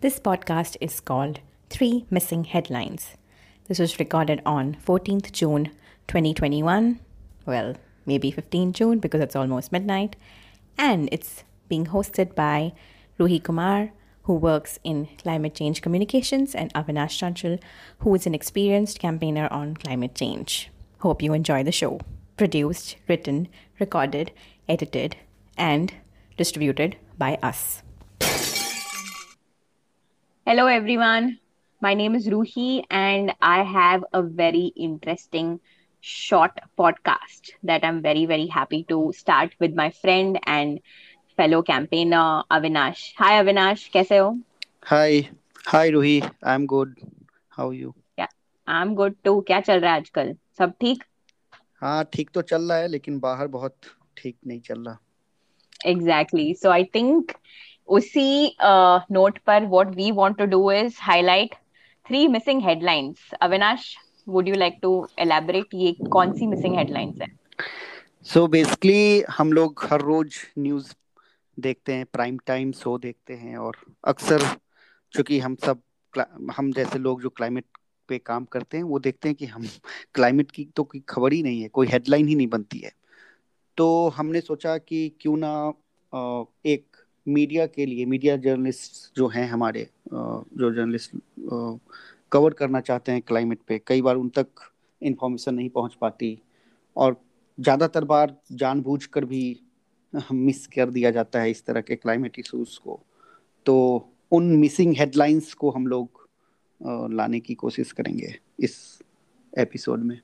This podcast is called 3 Missing Headlines. This was recorded on 14th June 2021. Well, maybe 15th June because it's almost midnight. And it's being hosted by Ruhi Kumar, who works in climate change communications, and Avinash Chanchal, who is an experienced campaigner on climate change. Hope you enjoy the show. Produced, written, recorded, edited, and distributed by us. Hello everyone, my name is Ruhi and I have a very interesting short podcast that I'm very, very happy to start with my friend and fellow campaigner Avinash. Hi Avinash, kaise ho? Hi Ruhi, I'm good. How are you? Yeah, I'm good too. क्या चल रहा है आजकल? सब ठीक? हाँ, ठीक तो चल रहा है लेकिन बाहर बहुत ठीक नहीं चल रहा. Exactly. So I think उसी note पर what we want to do is highlight 3 missing headlines. Avinash, would you like to elaborate ये कौन सी missing headlines हैं? So basically हम लोग हर रोज न्यूज देखते हैं, प्राइम टाइम शो देखते हैं और अक्सर चूंकि हम जैसे लोग जो क्लाइमेट पे काम करते हैं वो देखते हैं कि हम क्लाइमेट की तो कोई खबर ही नहीं है, कोई हेडलाइन ही नहीं बनती है. तो हमने सोचा कि क्यों ना एक मीडिया के लिए, मीडिया जर्नलिस्ट जो हैं हमारे, जो जर्नलिस्ट कवर करना चाहते हैं क्लाइमेट पे, कई बार उन तक इंफॉर्मेशन नहीं पहुंच पाती और ज़्यादातर बार जानबूझकर भी मिस कर दिया जाता है इस तरह के क्लाइमेट इशूज़ को. तो उन मिसिंग हेडलाइंस को हम लोग लाने की कोशिश करेंगे इस एपिसोड में.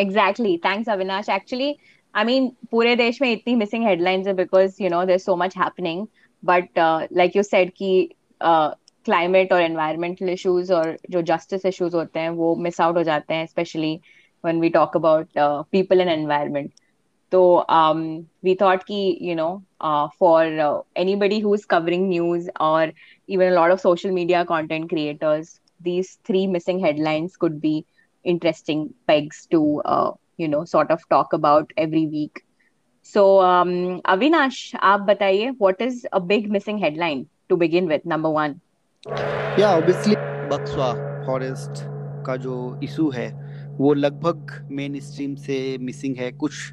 Exactly. Thanks, Avinash. Actually, I mean, पूरे देश में इतनी missing headlines है because, you know, there's so much happening. But like you said कि climate और environmental issues और जो justice issues होते हैं वो miss out हो जाते हैं, especially when we talk about people and environment. So we thought कि, you know, for anybody who's covering news or even a lot of social media content creators, these 3 missing headlines could be interesting pegs to you know sort of talk about every week. So Avinash, aap bataiye, what is a big missing headline to begin with? Number 1. Yeah, obviously Bakswa forest का जो issue है वो लगभग main stream से missing है. कुछ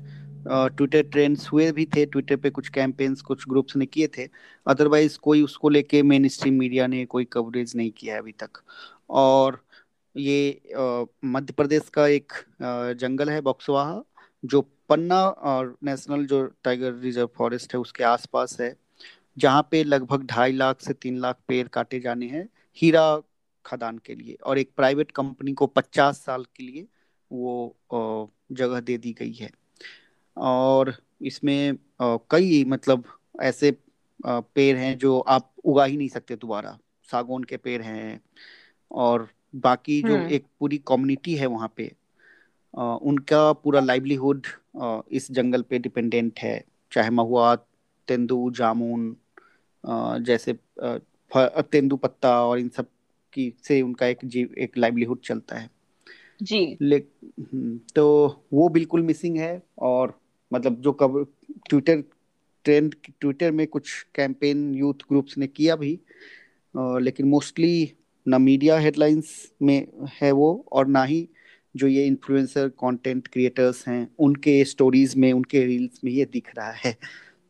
Twitter trends हुए भी थे, ट्विटर पे कुछ कैंपेन्स कुछ ग्रुप्स ने किए थे, अदरवाइज कोई उसको लेके मेन स्ट्रीम मीडिया ने कोई कवरेज नहीं किया है अभी तक. और ये मध्य प्रदेश का एक जंगल है बक्सवाहा, जो पन्ना और नेशनल जो टाइगर रिजर्व फॉरेस्ट है उसके आसपास है, जहाँ पे लगभग 2.5 लाख से 3 लाख पेड़ काटे जाने हैं हीरा खदान के लिए, और एक प्राइवेट कंपनी को 50 साल के लिए वो जगह दे दी गई है. और इसमें कई मतलब ऐसे पेड़ हैं जो आप उगा ही नहीं सकते दोबारा. सागौन के पेड़ हैं और बाकी जो एक पूरी कम्युनिटी है वहाँ पे, उनका पूरा लाइवलीहुड इस जंगल पे डिपेंडेंट है. चाहे महुआ, तेंदू, जामुन जैसे तेंदू पत्ता और इन सब की से उनका एक लाइवलीहुड चलता है जी. तो वो बिल्कुल मिसिंग है. और मतलब जो ट्विटर में कुछ कैंपेन यूथ ग्रुप्स ने किया भी, लेकिन मोस्टली ना मीडिया हेडलाइंस में है वो, और ना ही जो ये इन्फ्लुएंसर कंटेंट क्रिएटर्स हैं उनके स्टोरीज में, उनके रील्स में ये दिख रहा है.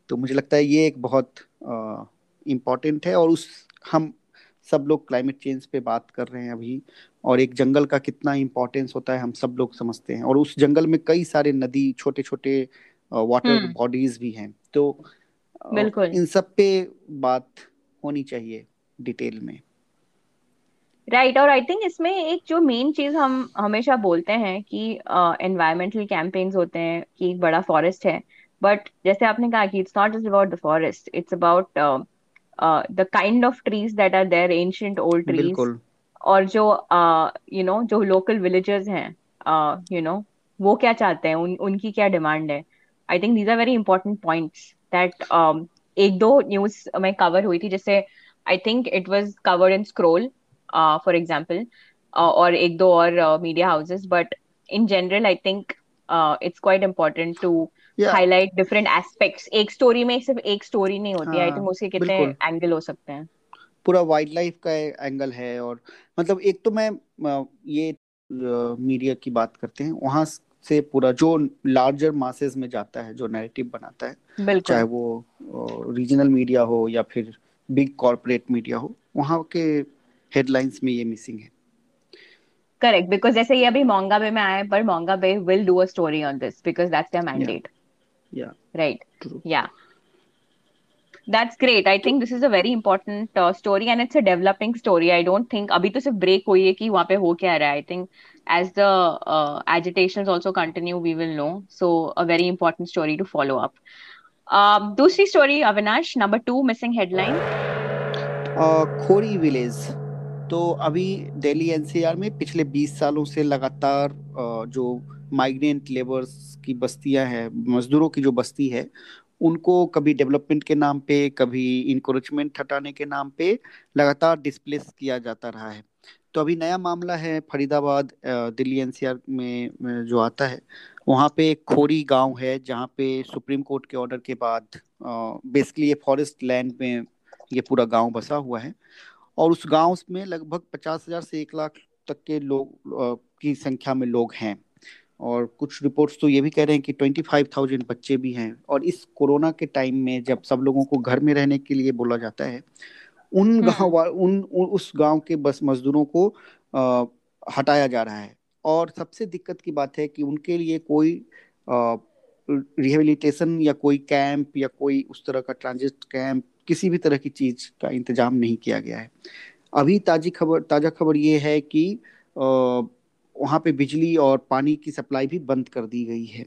तो मुझे लगता है ये एक बहुत इम्पॉर्टेंट है. और उस हम सब लोग क्लाइमेट चेंज पे बात कर रहे हैं अभी, और एक जंगल का कितना इम्पोर्टेंस होता है हम सब लोग समझते हैं. और उस जंगल में कई सारे नदी, छोटे छोटे वाटर बॉडीज भी हैं. तो इन सब पे बात होनी चाहिए डिटेल में. राइट. और आई थिंक इसमें एक जो मेन चीज हम हमेशा बोलते हैं कि एनवायरमेंटल कैंपेन्स होते हैं कि एक बड़ा फॉरेस्ट है, बट जैसे आपने कहा कि it's not just about the forest, it's about the kind of trees that are there, ancient old trees, और जो यू नो जो लोकल विलेजेस हैं यू नो वो क्या चाहते हैं, उनकी क्या डिमांड है. I think these are very important points that एक दो न्यूज में कवर हुई थी, जैसे I think it was covered in scroll for example, or ek do aur media houses, but in general I think it's quite important to highlight different aspects. Ek story mein sirf ek story nahi hoti, I think uske kitne angle ho sakte hain. पूरा wild life का angle है। और मतलब एक तो मैं ये media की बात करते हैं, वहाँ से पूरा जो लार्जर मासेस में जाता है, जो नैरेटिव बनाता है, चाहे वो रीजनल मीडिया हो या फिर बिग कॉर्पोरेट मीडिया हो, वहाँ के हेडलाइंस में ये मिसिंग है। करेक्ट, बिकॉज जैसे ये अभी मोंगाबे में आया है, पर Mongabay will do a story on this because that's their mandate. Yeah right, yeah That's great. I think this is a very important story and it's a developing story. I don't think abhi to sirf break hui hai ki wahan pe ho kya raha hai. I think as the agitations also continue, we will know. So a very important story to follow up. Dusri story, Avinash, number 2 missing headline. Khori village. तो अभी Delhi NCR में पिछले 20 सालों से लगातार जो migrant labours की बस्तियां हैं, मजदूरों की जो बस्ती है, उनको कभी डेवलपमेंट के नाम पे, कभी इनक्रोचमेंट हटाने के नाम पे लगातार डिस्प्लेस किया जाता रहा है। तो अभी नया मामला है फरीदाबाद दिल्ली एनसीआर में जो आता है, वहाँ पे खोरी गांव है जहाँ पे सुप्रीम कोर्ट के ऑर्डर के बाद बेसिकली ये फॉरेस्ट लैंड में ये पूरा गांव बसा हुआ है। और उस गांव में लगभग 50,000 से 100,000 तक के लोग की संख्या में लोग हैं। और कुछ रिपोर्ट्स तो ये भी कह रहे हैं कि 25,000 बच्चे भी हैं। और इस कोरोना के टाइम में जब सब लोगों को घर में रहने के लिए बोला जाता है, उन गाँव उस गांव के बस मजदूरों को हटाया जा रहा है। और सबसे दिक्कत की बात है कि उनके लिए कोई रिहेबिलिटेशन या कोई कैंप या कोई उस तरह का ट्रांजिट कैंप, किसी भी तरह की चीज़ का इंतजाम नहीं किया गया है। अभी ताज़ा खबर ये है कि वहाँ पे बिजली और पानी की सप्लाई भी बंद कर दी गई है।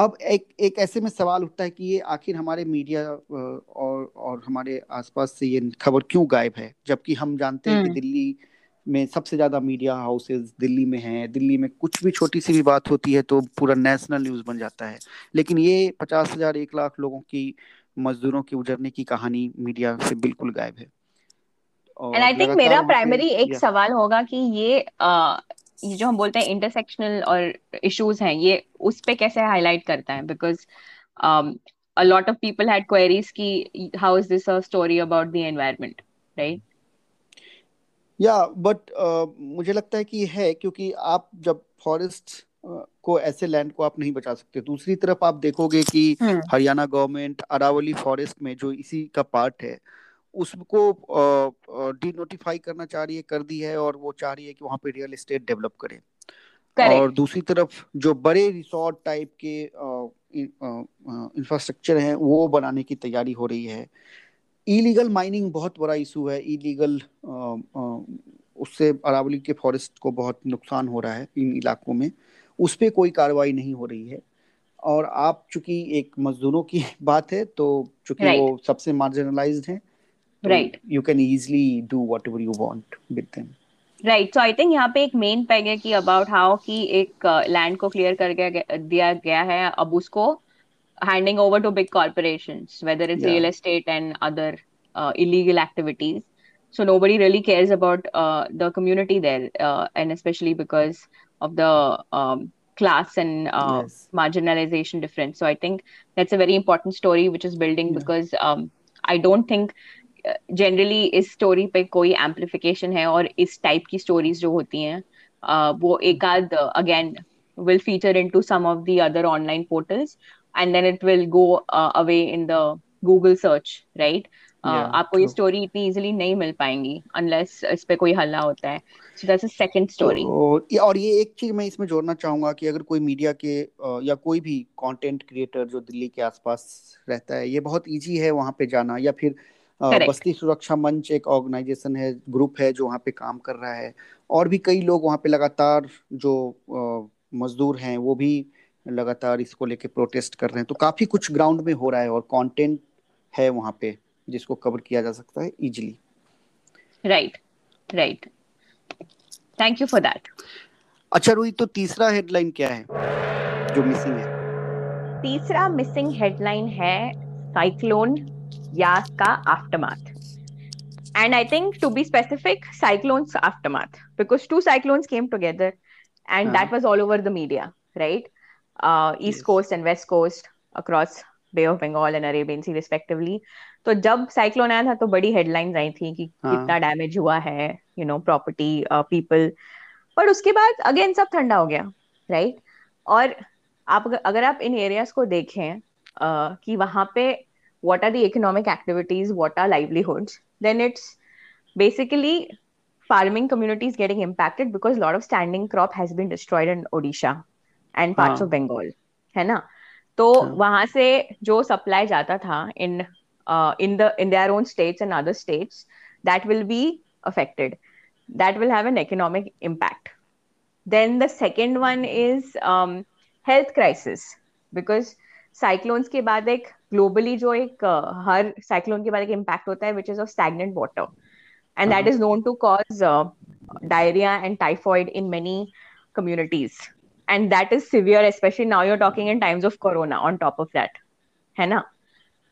अब एक ऐसे में सवाल उठता है कि ये आखिर हमारे मीडिया और हमारे आसपास से ये खबर क्यों गायब है, जबकि हम जानते हैं कि दिल्ली में सबसे ज़्यादा मीडिया हाउसेस दिल्ली में हैं। दिल्ली में कुछ भी छोटी सी भी बात होती है तो पूरा नेशनल न्यूज़ बन जाता है। लेकिन ये 50,000-100,000 लोगों की, मजदूरों के उजरने की कहानी मीडिया से बिल्कुल गायब है। एंड आई थिंक मेरा प्राइमरी एक सवाल होगा कि ये जो हम बोलते हैं इंटरसेक्शनल और इश्यूज हैं, ये उस पे कैसे हाईलाइट करता है, because a lot of people had queries की how is this a story about the environment, right? Yeah but मुझे लगता है कि है, क्योंकि आप जब फॉरेस्ट को, ऐसे लैंड को आप नहीं बचा सकते। दूसरी तरफ आप देखोगे कि हरियाणा गवर्नमेंट अरावली फॉरेस्ट में, जो इसी का पार्ट है, उसको डीनोटिफाई करना चाह रही है, कर दी है, और वो चाह रही है कि वहाँ पे रियल एस्टेट डेवलप करें। और दूसरी तरफ जो बड़े रिसोर्ट टाइप के इंफ्रास्ट्रक्चर हैं, वो बनाने की तैयारी हो रही है। इलीगल माइनिंग बहुत बड़ा इशू है, इलीगल, उससे अरावली के फॉरेस्ट को बहुत नुकसान हो रहा है इन इलाकों में, उस पर कोई कार्रवाई नहीं हो रही है। और आप चूंकि एक मजदूरों की बात है, तो चूंकि वो सबसे मार्जिनलाइज्ड हैं, right, you can easily do whatever you want with them, right? So I think यहाँ पे एक मेन पैग है कि अबाउट हाउ कि एक लैंड को क्लियर कर दिया गया है, अब उसको handing over to big corporations, whether it's real estate and other illegal activities. So nobody really cares about the community there, and especially because of the class and marginalization difference. So I think that's a very important story which is building, because I don't think generally is story pe koi amplification hai, aur is type ki stories jo hoti hain wo ekad again will feature into some of the other online portals and then it will go away in the Google search, right? आपको ये story इतनी easily नहीं मिल पाएंगी unless इस पे कोई हल्ला होता है. So that's a second story. और ये एक चीज मैं इसमें जोड़ना चाहूंगा कि अगर कोई मीडिया के या कोई भी कंटेंट क्रिएटर जो दिल्ली के आसपास रहता है, ये बहुत इजी है वहाँ पे जाना, या फिर बस्ती सुरक्षा मंच एक ऑर्गेनाइजेशन है, ग्रुप है जो वहाँ पे काम कर रहा है, और भी कई लोग वहाँ पे लगातार जो मजदूर हैं वो भी लगातार इसको लेके प्रोटेस्ट कर रहे हैं। तो काफी कुछ ग्राउंड में हो रहा है और कंटेंट है वहाँ पे जिसको कवर किया जा सकता है easily. Right, right, thank you for that. अच्छा रूही, तो तीसरा हेडलाइन क्या है जो मिसिंग है? तीसरा मिसिंग हेडलाइन है साइक्लोन यास का aftermath, and I think to be specific cyclones aftermath, because 2 cyclones came together and that was all over the media, right? East coast and west coast across bay of Bengal and Arabian C respectively. तो जब cyclone आया था तो बड़ी headlines आई थी कि कितना damage हुआ है, यू नो, प्रॉपर्टी, पीपल. पर उसके बाद अगेन सब ठंडा हो गया, राइट. और आप अगर आप इन एरियाज को देखें कि वहां पे what are the economic activities, what are livelihoods, then it's basically farming communities getting impacted because a lot of standing crop has been destroyed in Odisha and parts of Bengal, है ना. तो वहाँ से जो supply जाता था in their own states and other states, that will be affected. That will have an economic impact. Then the second one is health crisis, because cyclones के बाद एक globally जो एक हर cyclone के बाद एक impact होता है, which is of stagnant water. And that is known to cause diarrhea and typhoid in many communities. And that is severe, especially now you're talking in times of corona on top of that. है ना?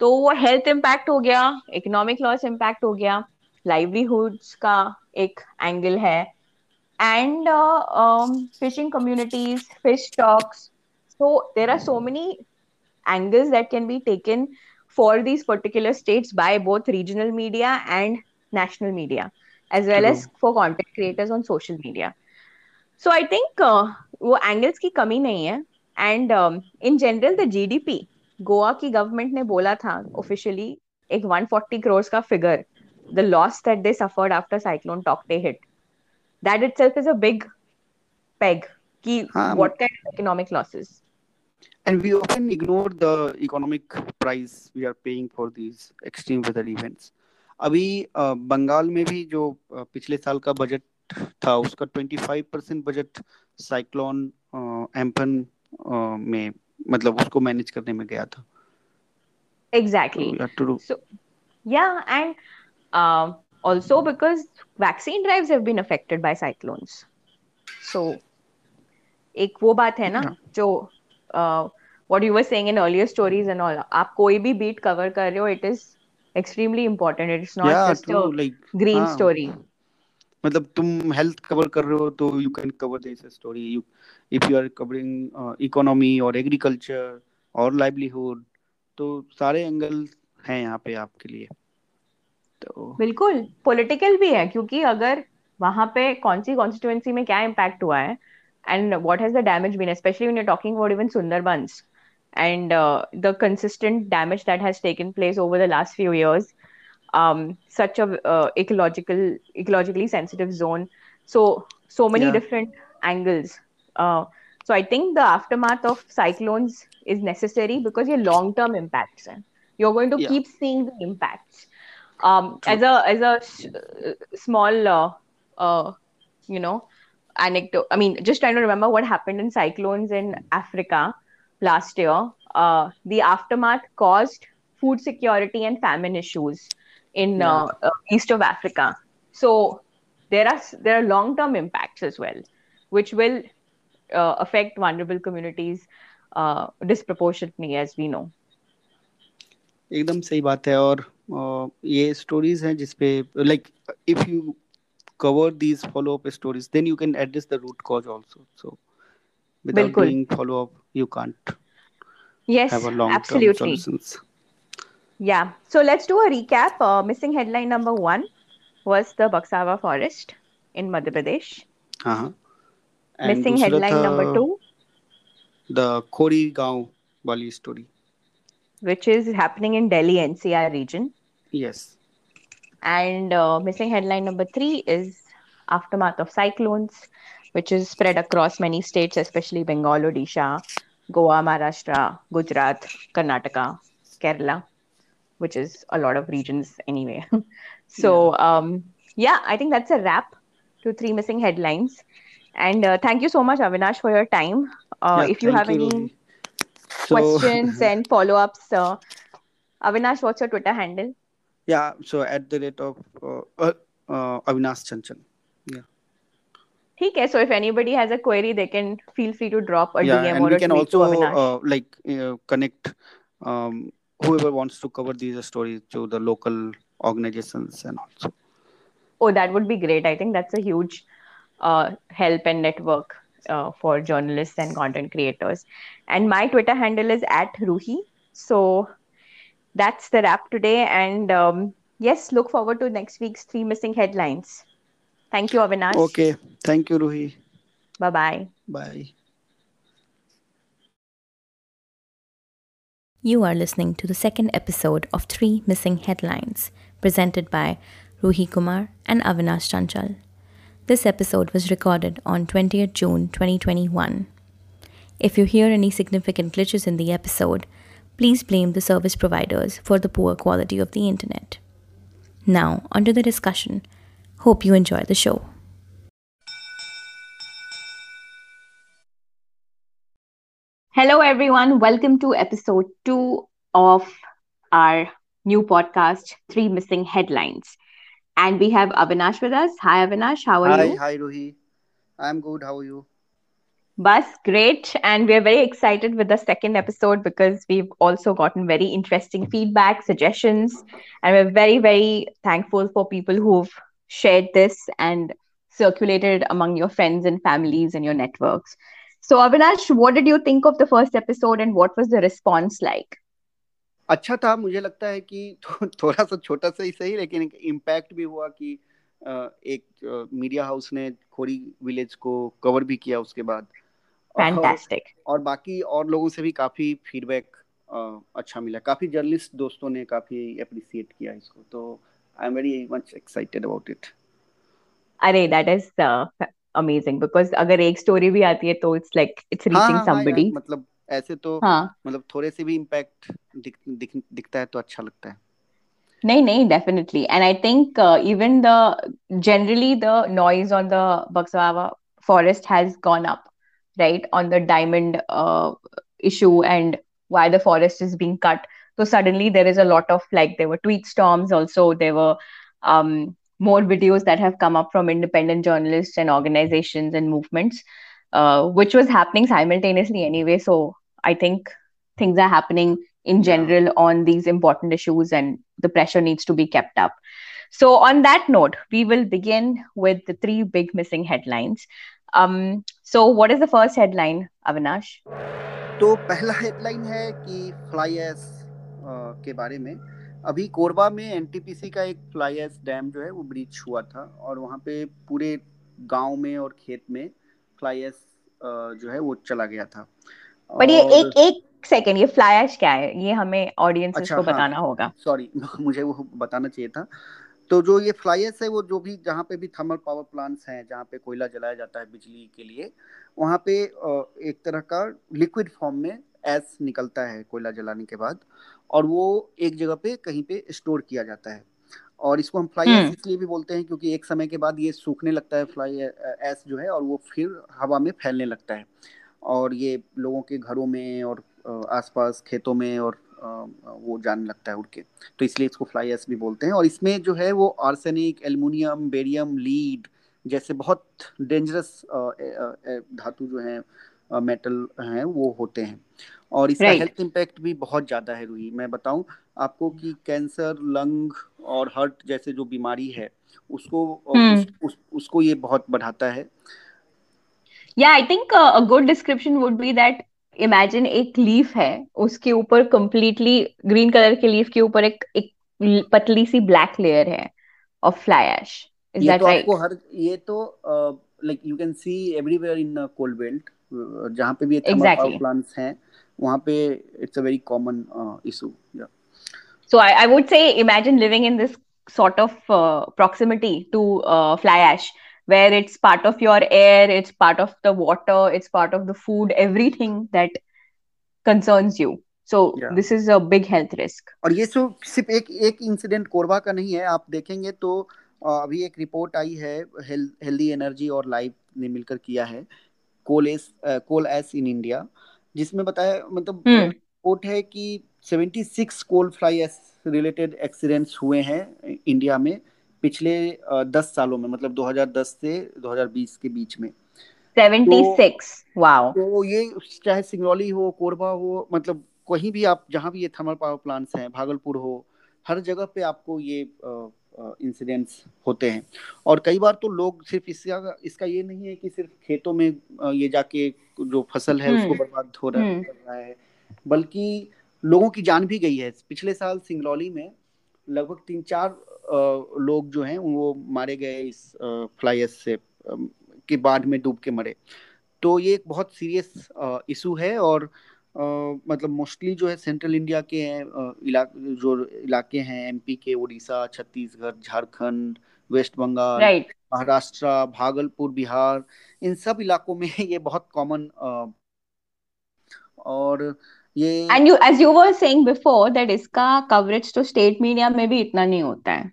तो वो health impact हो गया, economic loss impact हो गया, livelihoods का एक angle है, and fishing communities, fish stocks. So there are so many angles that can be taken for these particular states by both regional media and national media, as well as for content creators on social media. So I think वो angles की कमी नहीं है. And in general, the GDP, Goa की government ने बोला था officially एक 140 crores का figure, the loss that they suffered after cyclone Tauktae hit. That itself is a big peg कि what kind of economic losses. And we often ignore the economic price we are paying for these extreme weather events. अभी बंगाल में भी जो पिछले साल का budget था उसका 25% बजट साइक्लोन एम्पन में, मतलब उसको मैनेज करने में गया था. Exactly. So, yeah, and also because vaccine drives have been affected by cyclones. So, एक वो बात है ना जो what you were saying in earlier stories and all, आप कोई भी बीट कवर कर रहे हो, it is extremely important. It's not just true, a like, green story. मतलब तुम health cover कर रहे हो तो you can cover this story. If you are covering economy or agriculture or livelihood, तो सारे angles हैं यहाँ पे आपके लिए. तो बिल्कुल political भी है, क्योंकि अगर वहाँ पे कौन सी constituency में क्या impact हुआ है and what has the damage been, especially when you're talking about even Sundarbans. And the consistent damage that has taken place over the last few years, such a ecologically sensitive zone. So many different angles. So I think the aftermath of cyclones is necessary because your long-term impacts. You're going to keep seeing the impacts. As a small, anecdote. I mean, just trying to remember what happened in cyclones in Africa. Last year, the aftermath caused food security and famine issues in east of Africa. So there are long-term impacts as well, which will affect vulnerable communities disproportionately, as we know. एकदम सही बात है. और ये stories हैं जिसपे like if you cover these follow-up stories, then you can address the root cause also. So without doing follow-up, you can't have a long-term solutions. Yeah. So let's do a recap. Missing headline number 1 was the Bakswa forest in Madhya Pradesh. Missing headline number 2, the Khori Gaon Bali story, which is happening in Delhi NCR region. Yes. And missing headline number 3 is aftermath of cyclones, which is spread across many states, especially Bengal, Odisha, Goa, Maharashtra, Gujarat, Karnataka, Kerala, which is a lot of regions anyway. So, I think that's a wrap to 3 missing headlines. And thank you so much, Avinash, for your time. If you have any questions and follow-ups, Avinash, what's your Twitter handle? Yeah, so @ Avinash Chanchal. Yeah. ठीक है, so if anybody has a query, they can feel free to drop a DM and or we can also connect whoever wants to cover these stories to the local organizations and also. Oh, that would be great. I think that's a huge help and network for journalists and content creators. And my Twitter handle is @ Ruhi So that's the wrap today. And yes, look forward to next week's Three Missing Headlines. Thank you, Avinash. Okay. Thank you, Ruhi. Bye-bye. Bye. You are listening to the second episode of Three Missing Headlines, presented by Ruhi Kumar and Avinash Chanchal. This episode was recorded on 20th June 2021. If you hear any significant glitches in the episode, please blame the service providers for the poor quality of the internet. Now, onto the discussion. Hope you enjoy the show. Hello everyone, welcome to episode 2 of our new podcast, Three Missing Headlines. And we have Avinash with us. Hi Avinash, how are you? Hi Ruhi. I'm good, how are you? Bas, great. And we're very excited with the second episode because we've also gotten very interesting feedback, suggestions. And we're very, very thankful for people who've shared this and circulated among your friends and families and your networks. So Avinash, what did you think of the first episode and what was the response like? अच्छा था, मुझे लगता है कि थोड़ा सा छोटा सा ही सही लेकिन इम्पैक्ट भी हुआ कि एक मीडिया हाउस ने खोरी विलेज को कवर भी किया उसके बाद. फैंटास्टिक. और बाकी और लोगों से भी काफी फीडबैक अच्छा मिला. काफी जर्नलिस्ट दोस्तों ने काफी अप्रिशिएट किया इसको, तो I am very much excited about it. अरे दैट इज amazing because अगर एक story भी आती है तो it's like it's reaching somebody. मतलब ऐसे तो मतलब थोड़े से भी impact दिखता है तो अच्छा लगता है. नहीं definitely, and I think even generally the noise on the Bakswa forest has gone up, right, on the diamond issue and why the forest is being cut. So suddenly there is a lot of, like, there were tweet storms also, there were more videos that have come up from independent journalists and organizations and movements, which was happening simultaneously anyway. So I think things are happening in general on these important issues and the pressure needs to be kept up. So on that note, we will begin with the three big missing headlines. So what is the first headline, Avinash? तो पहला headline है कि fly ash के बारे में. अभी कोरबा में NTPC का एक फ्लाई ऐश डैम जो है वो ब्रीच हुआ था और वहाँ पे पूरे गांव में और खेत में फ्लाई ऐश जो है वो चला गया था. पर ये एक सेकंड, ये फ्लाई ऐश क्या है, ये हमें ऑडियंस को बताना होगा. सॉरी, मुझे वो बताना चाहिए था. तो जो ये फ्लाई ऐश है वो जो भी जहाँ पे भी थर्मल पावर प्लांट्स हैं, जहाँ पे कोयला जलाया जाता है बिजली के लिए, वहाँ पे एक तरह का लिक्विड फॉर्म में ऐश निकलता है कोयला जलाने के बाद और वो एक जगह पे कहीं पे स्टोर किया जाता है. और इसको हम फ्लाई ऐश इसलिए भी बोलते हैं क्योंकि एक समय के बाद ये सूखने लगता है फ्लाई ऐश जो है और वो फिर हवा में फैलने लगता है और ये लोगों के घरों में और आसपास खेतों में और वो जाने लगता है उड़ के, तो इसलिए इसको फ्लाई ऐश भी बोलते हैं. और इसमें जो है वो आर्सेनिक, एल्युमिनियम, बेरियम, लीड जैसे बहुत डेंजरस धातु जो है, मेटल हैं वो होते हैं. और इसका हेल्थ इम्पैक्ट भी बहुत ज्यादा है. रूही, मैं बताऊं आपको कि कैंसर, लंग और हार्ट जैसे जो बीमारी है उसको उसको ये बहुत बढ़ाता है. Yeah I think a good description would be that, imagine एक लीफ है, उसके ऊपर कंप्लीटली ग्रीन कलर के लीफ के ऊपर एक पतली सी ब्लैक लेयर है of fly ash. Is that right? आपको हर ये तो like you can see everywhere in coal belt, जहाँ पे भी ये थर्मल पावर प्लांट्स हैं वहाँ पे it's a very common issue. So I would say imagine living in this sort of proximity to fly ash, where it's part of your air, it's part of the water, it's part of the food, everything that concerns you. So this is a big health risk. और ये सिर्फ एक incident Korba का नहीं है. आप देखेंगे तो अभी एक रिपोर्ट आई है, हेल्दी एनर्जी और लाइफ ने मिलकर किया है, कोल ऐश इन इंडिया, जिसमें बताया, मतलब रिपोर्ट है कि 76 coal fly ash related accidents हुए हैं इंडिया में पिछले 10 सालों में, मतलब 2010 से 2020 के बीच में. 76 वाओ. तो ये चाहे सिंगरौली हो, कोरबा हो, मतलब कहीं भी आप, जहां भी ये थर्मल पावर प्लांट्स हैं, भागलपुर हो, हर जगह पे आपको ये इंसिडेंट्स होते हैं. और कई बार तो लोग सिर्फ इसका ये नहीं है कि सिर्फ खेतों में ये जाके जो फसल है उसको बर्बाद हो रहा है, बल्कि लोगों की जान भी गई है। पिछले साल सिंगरौली में लगभग 3-4 लोग जो हैं वो मारे गए इस फ्लाई ऐश से की बाढ़ में डूब के मरे। तो ये एक बहुत सीरियस इशू है और मतलब मोस्टली जो है सेंट्रल इंडिया के इलाके हैं एमपी के, उड़ीसा, छत्तीसगढ़, झारखंड, वेस्ट बंगाल, महाराष्ट्र, भागलपुर, बिहार, इन सब इलाकों में ये बहुत कॉमन और ये and you as you were saying before that इसका कवरेज तो स्टेट मीडिया में भी इतना नहीं होता है।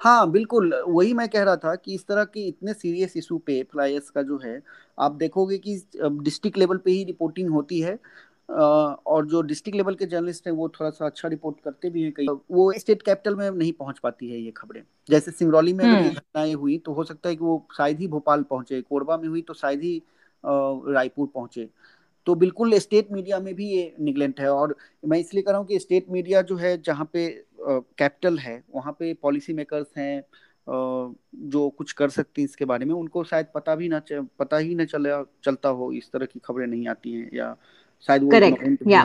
हाँ बिल्कुल, वही मैं कह रहा था कि इस तरह के इतने सीरियस इशू पे फ्लाई ऐश का जो है आप देखोगे कि डिस्ट्रिक्ट लेवल पे ही रिपोर्टिंग होती है और जो डिस्ट्रिक्ट लेवल के जर्नलिस्ट हैं वो थोड़ा सा अच्छा रिपोर्ट करते भी हैं, कई वो स्टेट कैपिटल में नहीं पहुंच पाती है ये खबरें। जैसे सिंगरौली में अगर ये घटनाएं हुई तो हो सकता है कि वो शायद ही भोपाल पहुंचे, कोरबा में हुई तो शायद ही रायपुर पहुंचे। तो बिल्कुल स्टेट मीडिया में भी ये निगलेंट है और मैं इसलिए कह रहा हूँ कि स्टेट मीडिया जो है जहाँ पे कैपिटल है वहाँ पे पॉलिसी मेकर्स हैं जो कुछ कर सकती हैं इसके बारे में, उनको शायद पता ही ना चलता हो, इस तरह की खबरें नहीं आती हैं या शायद वो करेक्ट या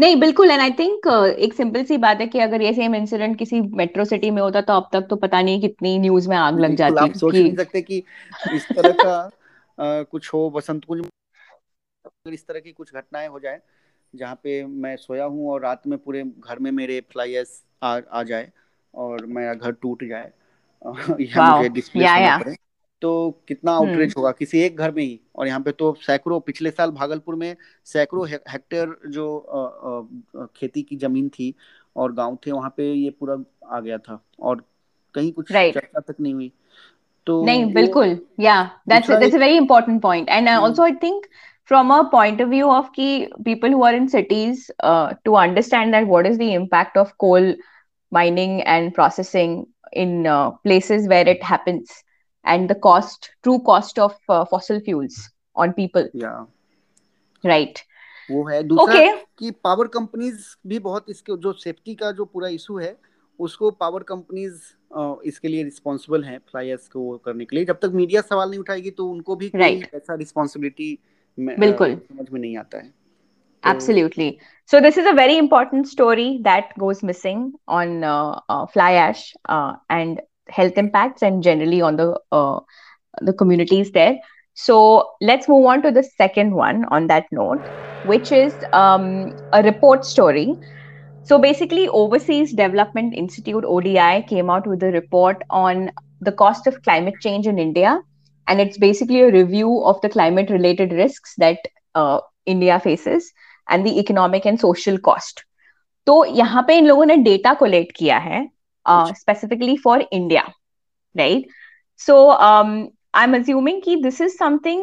नहीं। बिल्कुल, एंड आई थिंक एक सिंपल सी बात है कि अगर ये सेम इंसिडेंट किसी मेट्रो सिटी में होता तो अब तक तो पता नहीं कितनी न्यूज में आग लग जाती। आप सोच नहीं सकते कि इस तरह का कुछ हो। बसंत कुंज इस तरह की कुछ घटनाएं हो जाए जहाँ पे मैं सोया हूँ और रात में पूरे घर में मेरे फ्लाई ऐश आ जाए और मेरा घर टूट जाए या मुझे डिस्प्लेस होना पड़े तो कितना आउटरीच होगा किसी एक घर में ही। और यहाँ पे तो सैकड़ों, पिछले साल भागलपुर में सैकड़ों हेक्टेयर जो खेती की जमीन थी और गांव थे वहाँ पे ये पूरा आ गया था और कहीं कुछ चर्चा तक नहीं हुई। तो नहीं, बिल्कुल yeah that's a very important point and also I think from a point of view of ki people who are in cities to understand that what is the impact of coal mining and processing in places where it happens and the true cost of fossil fuels on people. Yeah, right, wo hai dusra ki power companies bhi bahut iske jo safety ka jo pura issue hai usko power companies इसके लिए responsible hain fly ash ko karne ke liye। jab tak media sawal nahi uthayegi to unko bhi koi aisa responsibility बिल्कुल समझ में नहीं आता है। Absolutely. So this is a very important story that goes missing on fly ash and health impacts and generally on the communities there. So let's move on to the second one on that note, which is a report story. So basically, Overseas Development Institute (ODI) came out with a report on the cost of climate change in India. And it's basically a review of the climate-related risks that India faces and the economic and social cost. So, यहाँ पे इन लोगों ने data collect किया है specifically for India, right? So, I'm assuming कि this is something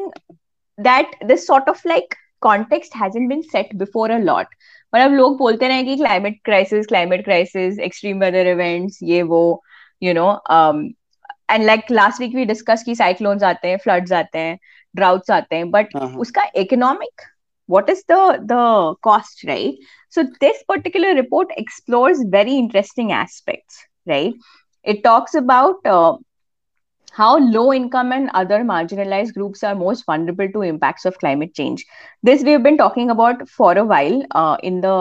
that this sort of like context hasn't been set before a lot. मतलब लोग बोलते रहे कि climate crisis, extreme weather events, ये वो, you know. And like last week we discussed कि cyclones आते हैं, floods आते हैं, droughts आते हैं, but उसका economic, what is the cost, right? So this particular report explores very interesting aspects, right? It talks about how low income and other marginalized groups are most vulnerable to impacts of climate change. This we've been talking about for a while in the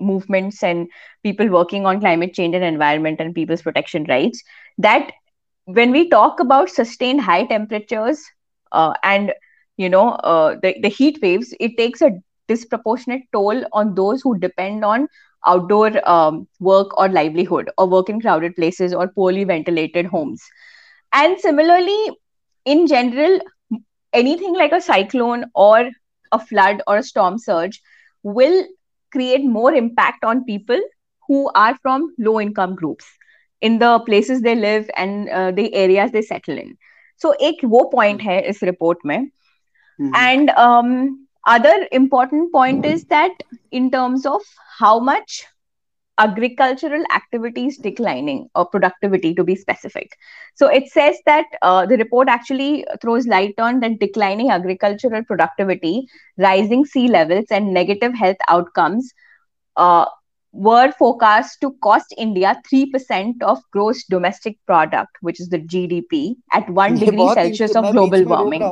movements and people working on climate change and environment and people's protection rights, that when we talk about sustained high temperatures and the heat waves, it takes a disproportionate toll on those who depend on outdoor work or livelihood or work in crowded places or poorly ventilated homes. And similarly, in general, anything like a cyclone or a flood or a storm surge will create more impact on people who are from low income groups in the places they live and the areas they settle in. So, ek wo point hai is report mein. And other important point is that in terms of how much agricultural activities declining or productivity to be specific. So, it says that the report actually throws light on that declining agricultural productivity, rising sea levels and negative health outcomes were forecast to cost India 3% of gross domestic product, which is the GDP, at 1 degree Celsius of global warming.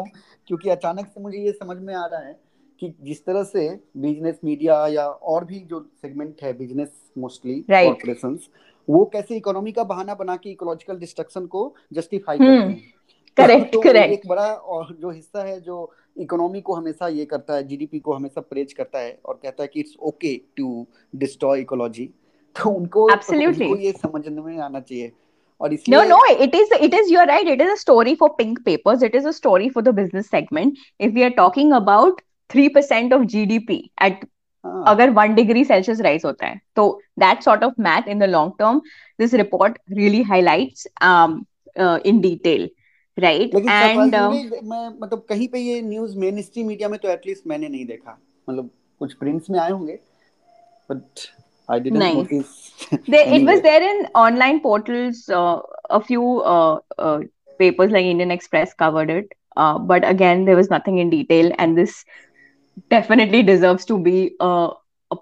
क्योंकि अचानक से मुझे ये समझ में आ रहा है कि जिस तरह से बिजनेस मीडिया या और भी जो सेगमेंट है बिजनेस मोस्टली कॉर्पोरेशंस वो कैसे इकोनॉमी का बहाना बना के इकोलॉजिकल डिस्ट्रक्शन को जस्टिफाई करते हैं। Correct correct. एक बड़ा और जो हिस्सा है जो इकोनॉमी को हमेशा ये करता है, जीडीपी को हमेशा प्रेज करता है और कहता है कि it's okay to destroy ecology, तो उनको ये समझने में आना चाहिए। और इसलिए no, it is you are right, it is a story for pink papers, it is a story for the business segment if we are talking about 3% of GDP at अगर 1 डिग्री सेल्सियस राइज होता है तो that sort of math in the long term this report really highlights in detail, right? And मैं मतलब कहीं पे ये news mainstream media में तो एटलीस्ट मैंने नहीं देखा, मतलब कुछ प्रिंट्स में आए होंगे but I didn't notice. It was there in online portals. A few papers like Indian Express covered it. But again, there was nothing in detail. And this definitely deserves to be a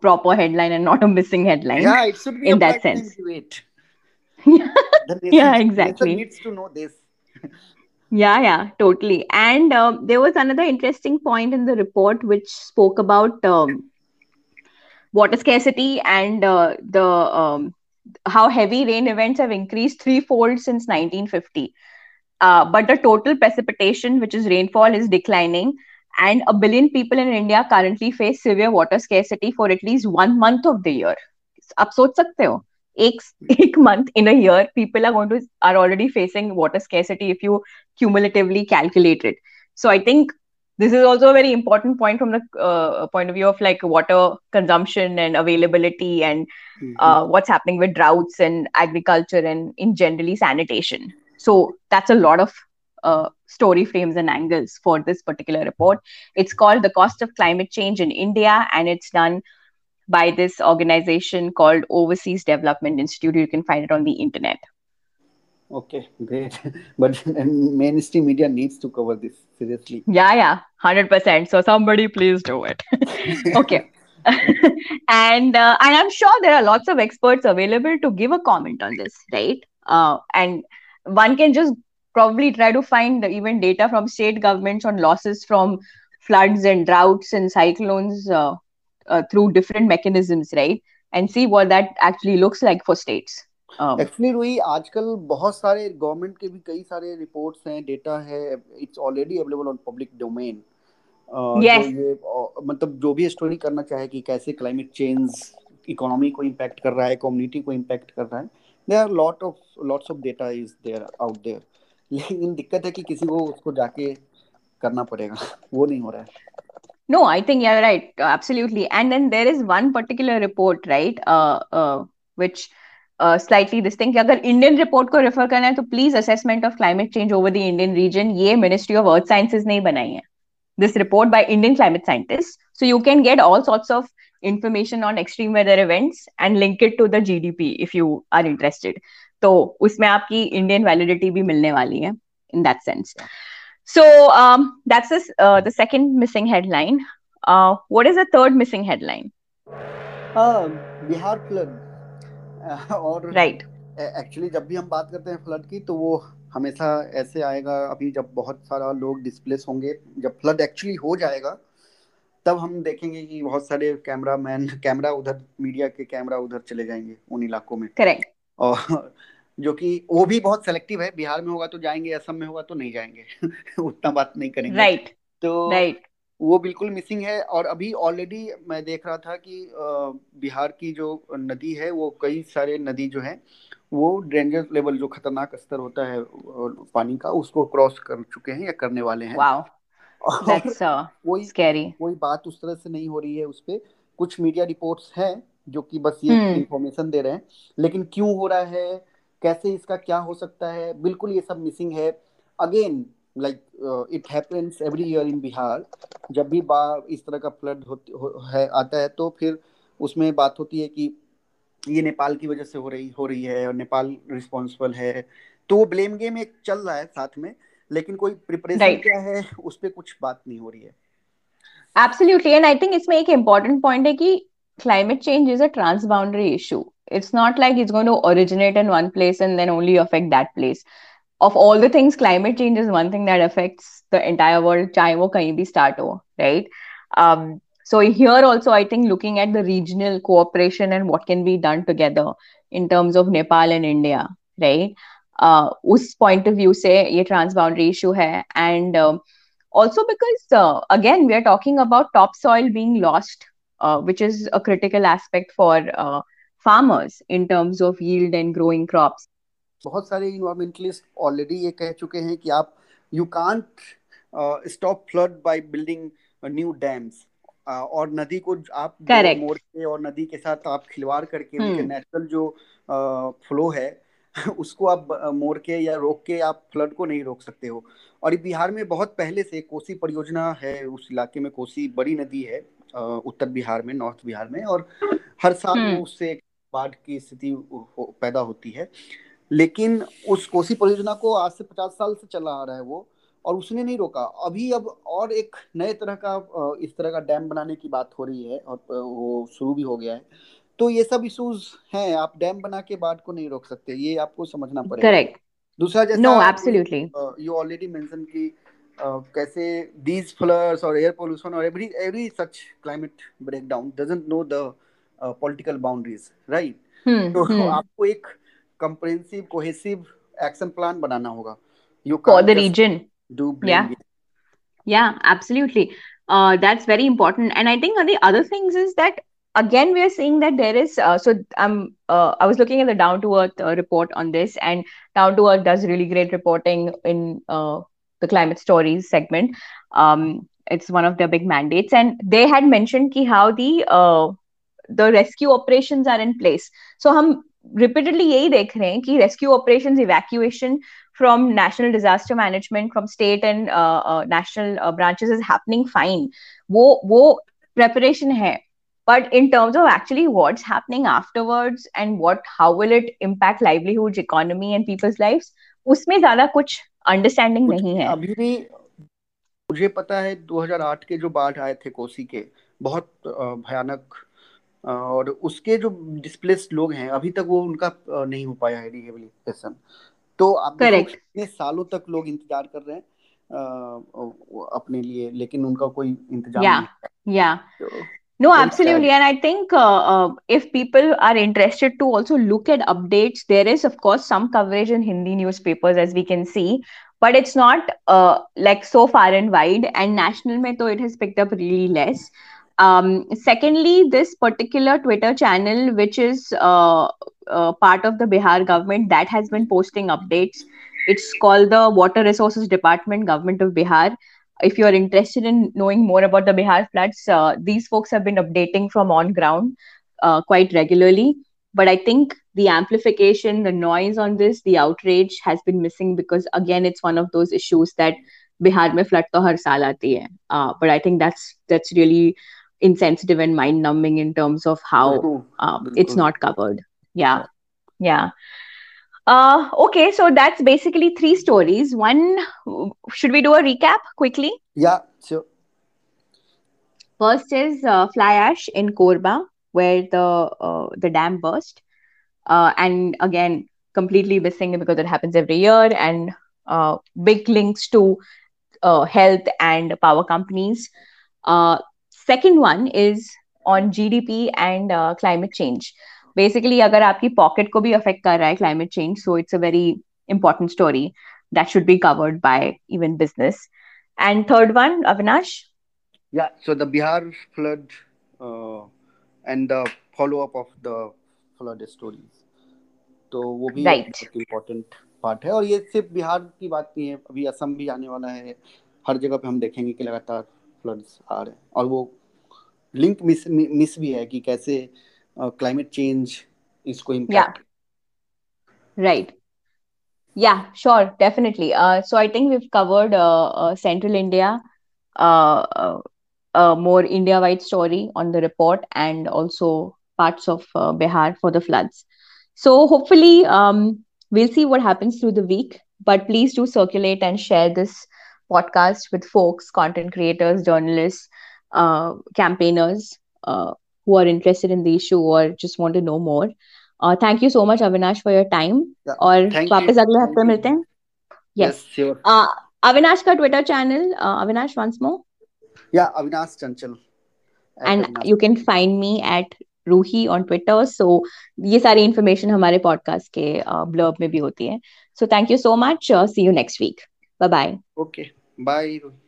proper headline and not a missing headline. Yeah, it should be in that sense. Yeah, exactly. The nation needs to know this. Yeah, totally. And there was another interesting point in the report which spoke about... water scarcity and how heavy rain events have increased threefold since 1950. But the total precipitation, which is rainfall, is declining. And 1 billion people in India currently face severe water scarcity for at least 1 month of the year. आप सोच सकते हो, एक month in a year, people are already facing water scarcity if you cumulatively calculate it. So I think this is also a very important point from the point of view of like water consumption and availability and what's happening with droughts and agriculture and in generally sanitation. So that's a lot of story frames and angles for this particular report. It's called The Cost of Climate Change in India and it's done by this organization called Overseas Development Institute. You can find it on the internet. Okay, great. But mainstream media needs to cover this seriously. Yeah, 100%. So somebody please do it. Okay. And I'm sure there are lots of experts available to give a comment on this, right? And one can just probably try to find even data from state governments on losses from floods and droughts and cyclones through different mechanisms, right? And see what that actually looks like for states. Actually Ruhi आजकल बहुत सारे government के भी कई सारे reports हैं, data है, it's already available on public domain. मतलब जो भी स्टोरी करना चाहे कि कैसे क्लाइमेट चेंज इकोनॉमी को इम्पैक्ट कर रहा है, कम्युनिटी को इम्पैक्ट कर रहा है, there are lots of data is there out there, लेकिन दिक्कत है कि किसी को उसको जाके करना पड़ेगा, वो नहीं हो रहा है। No, I think you're right, absolutely. And then there is one particular report, right, which slightly this thing कि अगर इंडियन रिपोर्ट को रेफर करना है तो please assessment of climate change over the Indian region ये मिनिस्ट्री ऑफ अर्थ साइंसेज ने बनाई है, this report by Indian climate scientist, so you can get all sorts of information on extreme weather events and link it to the GDP if you are interested, तो उसमें आपकी Indian validity भी मिलने वाली है in that sense. So that's the second missing headline. What is the third missing headline? Bihar flood. और actually जब भी हम बात करते हैं फ्लड की तो वो हमेशा ऐसे आएगा, अभी जब बहुत सारा लोग डिस्प्लेस होंगे, जब फ्लड एक्चुअली हो जाएगा तब हम देखेंगे कि बहुत सारे कैमरा उधर, मीडिया के कैमरा उधर चले जाएंगे उन इलाकों में। करेक्ट। और जो कि वो भी बहुत सेलेक्टिव है, बिहार में होगा तो जाएंगे, असम में होगा तो नहीं जाएंगे, उतना बात नहीं करेंगे। राइट। तो वो बिल्कुल मिसिंग है। और अभी ऑलरेडी मैं देख रहा था कि बिहार की जो नदी है वो कई सारे नदी जो है वो डेंजर लेवल जो खतरनाक स्तर होता है पानी का उसको क्रॉस कर चुके हैं या करने वाले हैं। Wow, that's scary. कोई बात उस तरह से नहीं हो रही है, उस पे कुछ मीडिया रिपोर्ट्स हैं जो कि बस ये इंफॉर्मेशन दे रहे हैं, लेकिन क्यों हो रहा है, कैसे इसका क्या हो सकता है, बिल्कुल ये सब मिसिंग है। Again like it happens every year in Bihar, जब भी इस तरह का फ्लड आता है तो फिर उसमें बात होती है कि ये नेपाल की वजह से हो रही है और नेपाल रिस्पॉन्सिबल है, तो वो ब्लेम गेम एक चल रहा है साथ में, लेकिन कोई प्रिपरेशन क्या है उस पर कुछ बात नहीं हो रही है। एब्सोल्युटली। एंड आई थिंक इसमें एक इम्पॉर्टेंट पॉइंट है कि climate change is a transboundary issue, it's not like it's going to originate in one place and then only affect that place. Of all the things, climate change is one thing that affects the entire world, चाहे वो कहीं भी start हो, right? So here also, I think looking at the regional cooperation and what can be done together in terms of Nepal and India, right? उस point of view से ये transboundary issue है, and also because again we are talking about topsoil being lost, which is a critical aspect for farmers in terms of yield and growing crops. बहुत सारे environmentalists already ये कह चुके हैं कि आप you can't stop flood by building new dams. और नदी को आप मोड़ के और नदी के साथ आप खिलवाड़ करके उनके नेचुरल जो फ्लो है उसको आप मोड़ के या रोक के आप फ्लड को नहीं रोक सकते हो। और बिहार में बहुत पहले से कोसी परियोजना है, उस इलाके में कोसी बड़ी नदी है उत्तर बिहार में, नॉर्थ बिहार में, और हर साल उससे बाढ़ की स्थिति पैदा होती है। लेकिन उस कोसी परियोजना को आज से 50 साल से चला आ रहा है वो, और उसने नहीं रोका। अभी अब और एक नए तरह का इस तरह का डैम बनाने की बात हो रही है और वो शुरू भी हो गया है। तो ये सब इश्यूज हैं, आप डैम बना के बाढ़ को नहीं रोक सकते, ये आपको समझना पड़ेगा। करेक्ट। दूसरा जैसा no absolutely you already mention की कैसे दीज फ्लड्स और एयर पोल्यूशन और every such climate breakdown doesn't know the political boundaries, right? तो आपको एक कॉम्प्रिहेंसिव कोहेसिव एक्शन प्लान बनाना होगा for the region. Yeah, absolutely. That's very important. And I think the other things is that, again, we are seeing that there is, I was looking at the Down to Earth report on this, and Down to Earth does really great reporting in the climate stories segment. It's one of their big mandates. And they had mentioned ki how the rescue operations are in place. So hum repeatedly yehi dekh rahe hain ki rescue operations, evacuation, from national disaster management, from state and national branches is happening fine. Wo preparation hai. But in terms of actually what's happening afterwards and how will it impact livelihoods, economy and people's lives, उसमें ज़्यादा कुछ understanding नहीं है। अभी भी मुझे पता है 2008 के जो बाढ़ आए थे कोसी के, बहुत भयानक, और उसके जो displaced लोग हैं अभी तक वो उनका नहीं हो पाया है rehabilitation। तो आप इतने सालों तक लोग इंतजार कर रहे हैं अपने लिए, लेकिन उनका कोई इंतजाम नहीं। No, absolutely. And I think if people are interested to also look at updates, there is, of course, some coverage in Hindi newspapers, as we can see, but it's not like so far and wide, and national mein toh it has picked up really less. Secondly, this particular Twitter channel, which is part of the Bihar government, that has been posting updates. It's called the Water Resources Department, Government of Bihar. If you are interested in knowing more about the Bihar floods, these folks have been updating from on ground quite regularly. But I think the amplification, the noise on this, the outrage has been missing because, again, it's one of those issues that Bihar mein flood to har saal aati hai. But I think that's really insensitive and mind-numbing in terms of how it's not covered. Yeah. Okay, so that's basically three stories. One, should we do a recap quickly? Yeah, sure. First is fly ash in Korba, where the dam burst. And again, completely missing because it happens every year, and big links to health and power companies. Second one is on GDP and climate change. Basically, अगर आपकी pocket को भी affect कर रहा है climate change, so it's a very important story that should be covered by even business. And third one, Avinash. Yeah, so the Bihar flood and the follow-up of the flood stories. तो वो भी बहुत important part है, और ये सिर्फ बिहार की बात नहीं है, अभी असम भी आने वाला है, हर जगह पे हम देखेंगे कि लगातार floods आ रहे हैं, और वो लिंक मिस भी है कि कैसे climate change is going impact. Yeah. Right. Yeah, sure, definitely. So I think we've covered Central India, a more India-wide story on the report, and also parts of Bihar for the floods. So hopefully we'll see what happens through the week, but please do circulate and share this podcast with folks, content creators, journalists, campaigners, who are interested in the issue or just want to know more. Thank you so much, Avinash, for your time. और वापस अगले हफ्ते मिलते हैं. Yes, sure. Avinash का Twitter channel, Avinash once more. Yeah, Avinash Chanchal. And you can find me at Ruhi on Twitter. So ये सारी information हमारे podcast के blurb में भी होती है. So thank you so much. See you next week. Bye bye. Okay. Bye.